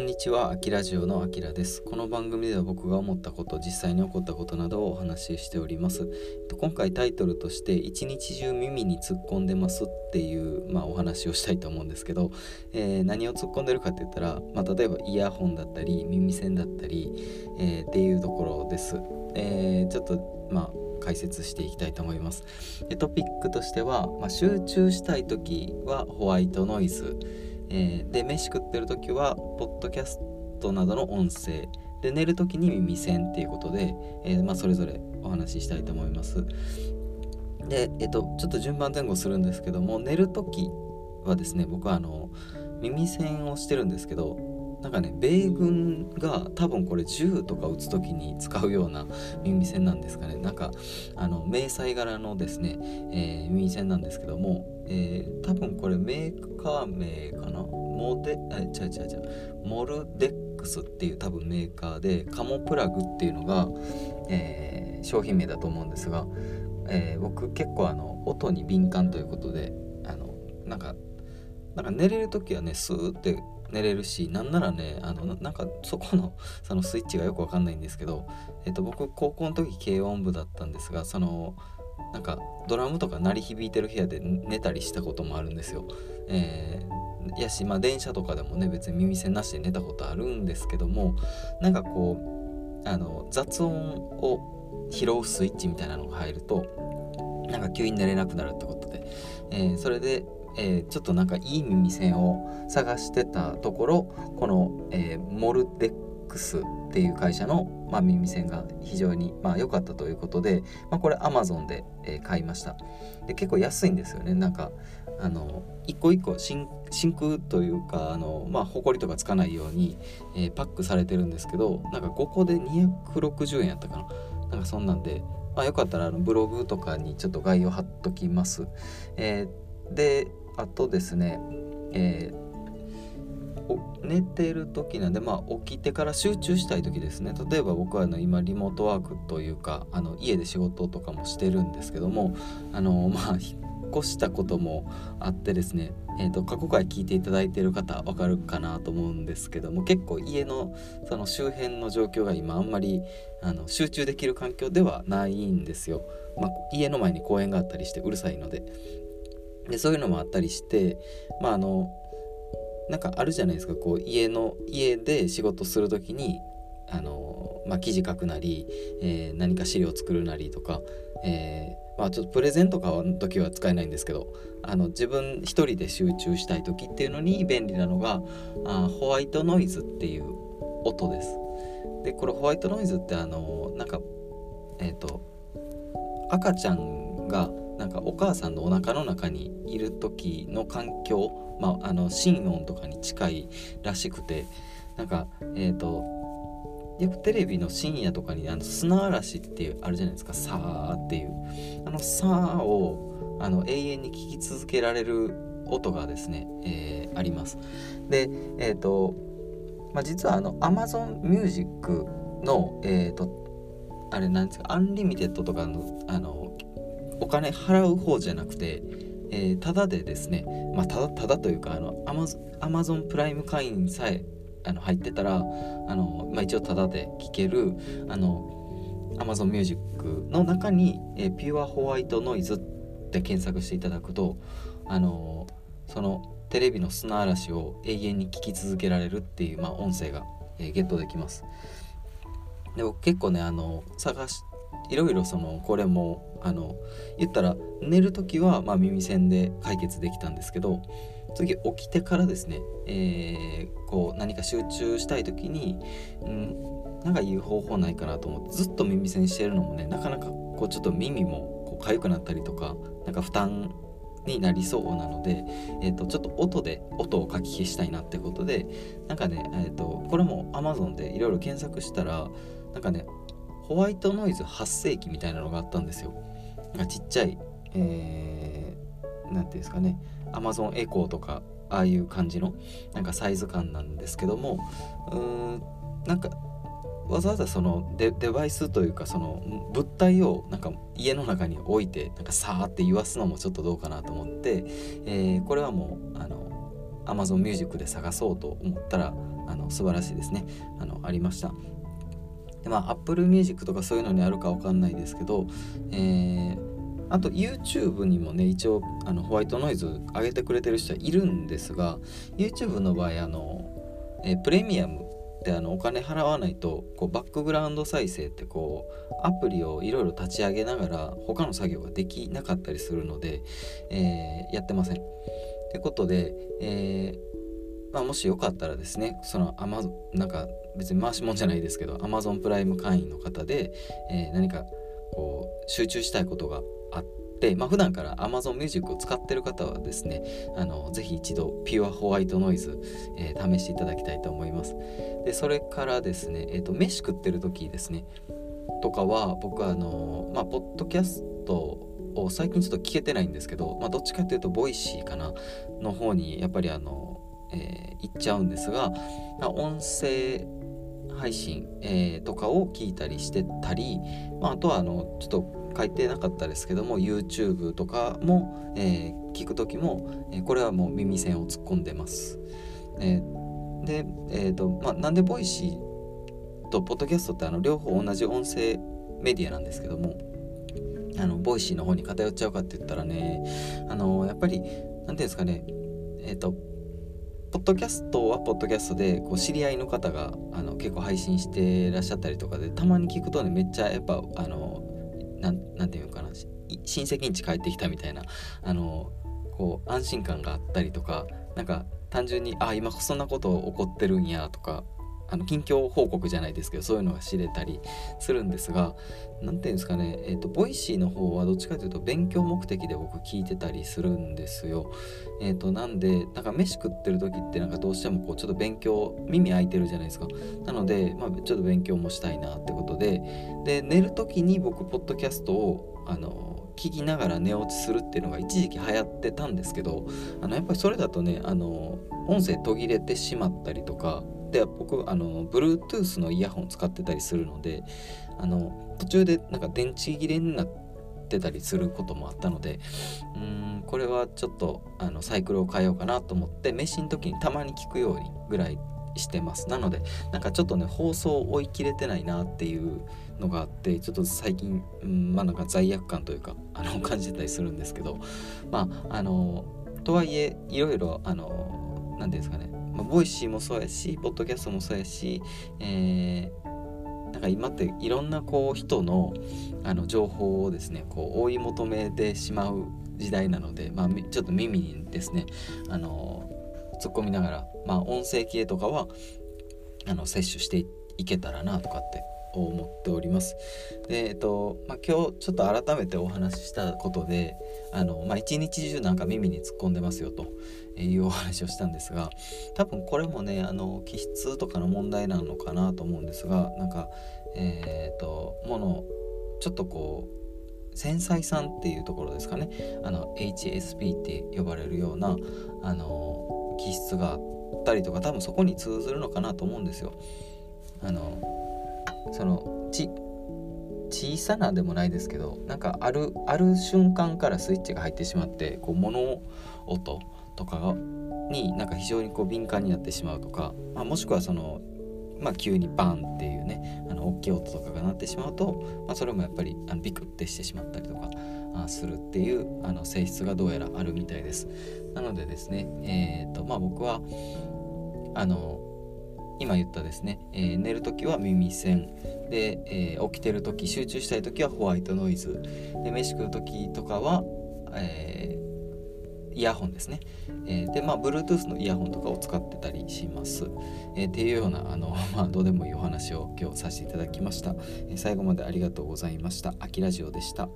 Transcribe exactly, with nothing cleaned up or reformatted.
んにちは、あきラジオのあきらです。この番組では僕が思ったこと、実際に起こったことなどをお話ししております。今回タイトルとして一日中耳に突っ込んでますっていう、まあ、お話をしたいと思うんですけど、えー、何を突っ込んでるかって言ったら、まあ、例えばイヤホンだったり耳栓だったり、えー、っていうところです。えー、ちょっとまあ解説していきたいと思います。トピックとしては、まあ、集中したいときはホワイトノイズ、えー、で飯食ってるときはポッドキャストなどの音声で、寝るときに耳栓っていうことで、えーまあ、それぞれお話ししたいと思います。で、えー、とちょっと順番前後するんですけども、寝るときはですね、僕はあの耳栓をしてるんですけど、なんかね、米軍が多分これ銃とか撃つときに使うような耳栓なんですかね。なんかあの迷彩柄のですね、えー、耳栓なんですけども、えー、多分これメーカー名かな、モデあ違う違う違うモルデックスっていう多分メーカーで、カモプラグっていうのが、えー、商品名だと思うんですが、えー、僕結構あの音に敏感ということで、あのなんかなんか寝れるときはね、スーって寝れるし、なんならね、あのなんかそこのそのスイッチがよくわかんないんですけど、えっと僕高校の時軽音部だったんですが、そのなんかドラムとか鳴り響いてる部屋で寝たりしたこともあるんですよ。えー、やし、まあ電車とかでもね、別に耳栓なしで寝たことあるんですけども、なんかこうあの雑音を拾うスイッチみたいなのが入ると、なんか急に寝れなくなるってことで、えー、それでえー、ちょっとなんかいい耳栓を探してたところ、この、えー、モルデックスっていう会社の、まあ、耳栓が非常に良、まあ、かったということで、まあ、これ Amazon で、えー、買いました。で結構安いんですよね。なんかあの一個一個真空というか、あの、まあ、ほこりとかつかないように、えー、パックされてるんですけど、なんかごこでにひゃくろくじゅうえんやったかな、なんかそんなんで、まあ、よかったらあのブログとかにちょっと概要貼っときます。えー、であとですね、えー、寝てる時なんで、まあ、起きてから集中したい時ですね。例えば僕はあの今リモートワークというか、あの家で仕事とかもしてるんですけども、あのまあ引っ越したこともあってですね、えーと、過去回聞いていただいている方分かるかなと思うんですけども、結構家のその周辺の状況が今あんまりあの集中できる環境ではないんですよ。まあ、家の前に公園があったりしてうるさいので。でそういうのもあったりして、まあ、あのなんかあるじゃないですか、こう家の家で仕事するときにあの、まあ、記事書くなり、えー、何か資料作るなりとか、えーまあ、ちょっとプレゼントの時は使えないんですけど、あの自分一人で集中したい時っていうのに便利なのがあホワイトノイズっていう音です。でこれホワイトノイズってあのなんか、えーと、赤ちゃんがなんかお母さんのお腹の中にいる時の環境、まあ、あの心音とかに近いらしくて、なんか、えーとよくテレビの深夜とかにあの砂嵐っていうあるじゃないですか、さーっていうあのさーをあの永遠に聞き続けられる音がですね、えー、あります。で、えーとまあ、実はあの Amazon Music の、えーと、あれなんですか、アンリミテッドとかのあのお金払う方じゃなくて、えー、ただでですね、まあ、ただただというかあの Amazon, Amazon プライム会員さえあの入ってたらあの、まあ、一応ただで聴けるあの Amazon Music の中に、えー、ピュアホワイトノイズって検索していただくと、あのそのテレビの砂嵐を永遠に聴き続けられるっていう、まあ、音声が、えー、ゲットできます。で僕結構ねあの探しいろいろそのこれもあの言ったら寝るときはまあ耳栓で解決できたんですけど、次起きてからですね、えー、こう何か集中したいときに、うん、なんかいい方法ないかなと思ってずっと耳栓してるのもね、なかなかこうちょっと耳もこう痒くなったりとか、なんか負担になりそうなので、えー、とちょっと音で音をかき消したいなってことで、なんかね、えー、とこれも Amazon でいろいろ検索したらなんかねホワイトノイズ発生器みたいなのがあったんですよ。なんかちっちゃい、えー、なんていうんですかね、Amazon Echo とかああいう感じのなんかサイズ感なんですけども、うーんなんかわざわざその デ, デバイスというかその物体をなんか家の中に置いてなんかさーって言わすのもちょっとどうかなと思って、えー、これはもうあの Amazon Music で探そうと思ったらあの素晴らしいですね、あのありました。で、まあ、Apple Music とかそういうのにあるか分かんないですけど、えーあと YouTube にもね、一応あのホワイトノイズ上げてくれてる人はいるんですが、 YouTube の場合あのえプレミアムであのお金払わないとこうバックグラウンド再生ってこうアプリをいろいろ立ち上げながら他の作業ができなかったりするので、えー、やってませんってことで、えーまあ、もしよかったらですね、その Amazon なんか別に回しもんじゃないですけど Amazon プライム会員の方で、えー、何かこう集中したいことがあって、まあ、普段から Amazon Music を使ってる方はですね、あのぜひ一度ピュアホワイトノイズ、えー、試していただきたいと思います。で、それからですね、えーと、飯食ってる時ですねとかは僕はあの、まあ、ポッドキャストを最近ちょっと聞けてないんですけど、まあ、どっちかというとボイシーかなの方にやっぱりあの、えー、行っちゃうんですが、まあ、音声配信、えー、とかを聞いたりしてたり、まあ、あとはあのちょっと書いてなかったですけども YouTube とかも、えー、聞くときも、えー、これはもう耳栓を突っ込んでます、えー、で、えーとまあ、なんでボイシーとポッドキャストってあの両方同じ音声メディアなんですけども、あのボイシーの方に偏っちゃうかって言ったらね、あのー、やっぱりなんていうんですかね、えーとポッドキャストはポッドキャストでこう知り合いの方があの結構配信してらっしゃったりとかで、たまに聞くとね、めっちゃやっぱあのーな ん, なんていうかな親戚ん家帰ってきたみたいなあのこう安心感があったりとか、なんか単純にあ今そんなこと起こってるんやとか、あの近況報告じゃないですけどそういうのが知れたりするんですが、なんていうんですかね、えーと、ボイシーの方はどっちかというと勉強目的で僕聞いてたりするんですよ。えーと、なんでなんか飯食ってる時ってなんかどうしてもこうちょっと勉強耳開いてるじゃないですか。なので、まあ、ちょっと勉強もしたいなってことで、で寝る時に僕ポッドキャストをあの聞きながら寝落ちするっていうのが一時期流行ってたんですけど、あのやっぱりそれだとね、あの音声途切れてしまったりとかで、僕あの Bluetooth のイヤホン使ってたりするので、あの途中でなんか電池切れになってたりすることもあったので、うーんこれはちょっとあのサイクルを変えようかなと思って、飯の時にたまに聞くようにぐらいしてます。なのでなんかちょっとね放送を追い切れてないなっていうのがあって、ちょっと最近、うん、まあなんか罪悪感というかあの感じてたりするんですけど、まああのとはいえいろいろあのなんていうんですかね、まあ、ボイシーもそうやしポッドキャストもそうやし、えー、なんか今っていろんなこう人のあの情報をですねこう追い求めてしまう時代なので、まあちょっと耳にですねあの突っ込みながら、まあ、音声系とかはあの摂取して い, いけたらなとかって思っております。で、えっとまあ、今日ちょっと改めてお話ししたことで、あの、まあ、一日中なんか耳に突っ込んでますよというお話をしたんですが、多分これもねあの気質とかの問題なのかなと思うんですが、なんかえっとものちょっとこう繊細さんっていうところですかね、あの エイチエスピー って呼ばれるようなあの気質があったりとか、多分そこに通ずるのかなと思うんですよ。あのそのち小さなでもないですけど、なんかあるある瞬間からスイッチが入ってしまって、こう物音とかになんか非常にこう敏感になってしまうとか、まあ、もしくはその、まあ、急にバンっていうねあの大きい音とかが鳴ってしまうと、まあ、それもやっぱりあのビクってしてしまったりとかするっていうあの性質がどうやらあるみたいです。なのでですね、えーとまあ、僕はあの今言ったですね、えー、寝るときは耳栓で、えー、起きてるとき集中したいときはホワイトノイズで、飯食うときとかは、えー、イヤホンですね、えー、でまあ Bluetooth のイヤホンとかを使ってたりします、えー、っていうようなあの、まあ、どうでもいいお話を今日させていただきました。えー、最後までありがとうございました。あきラジオでした。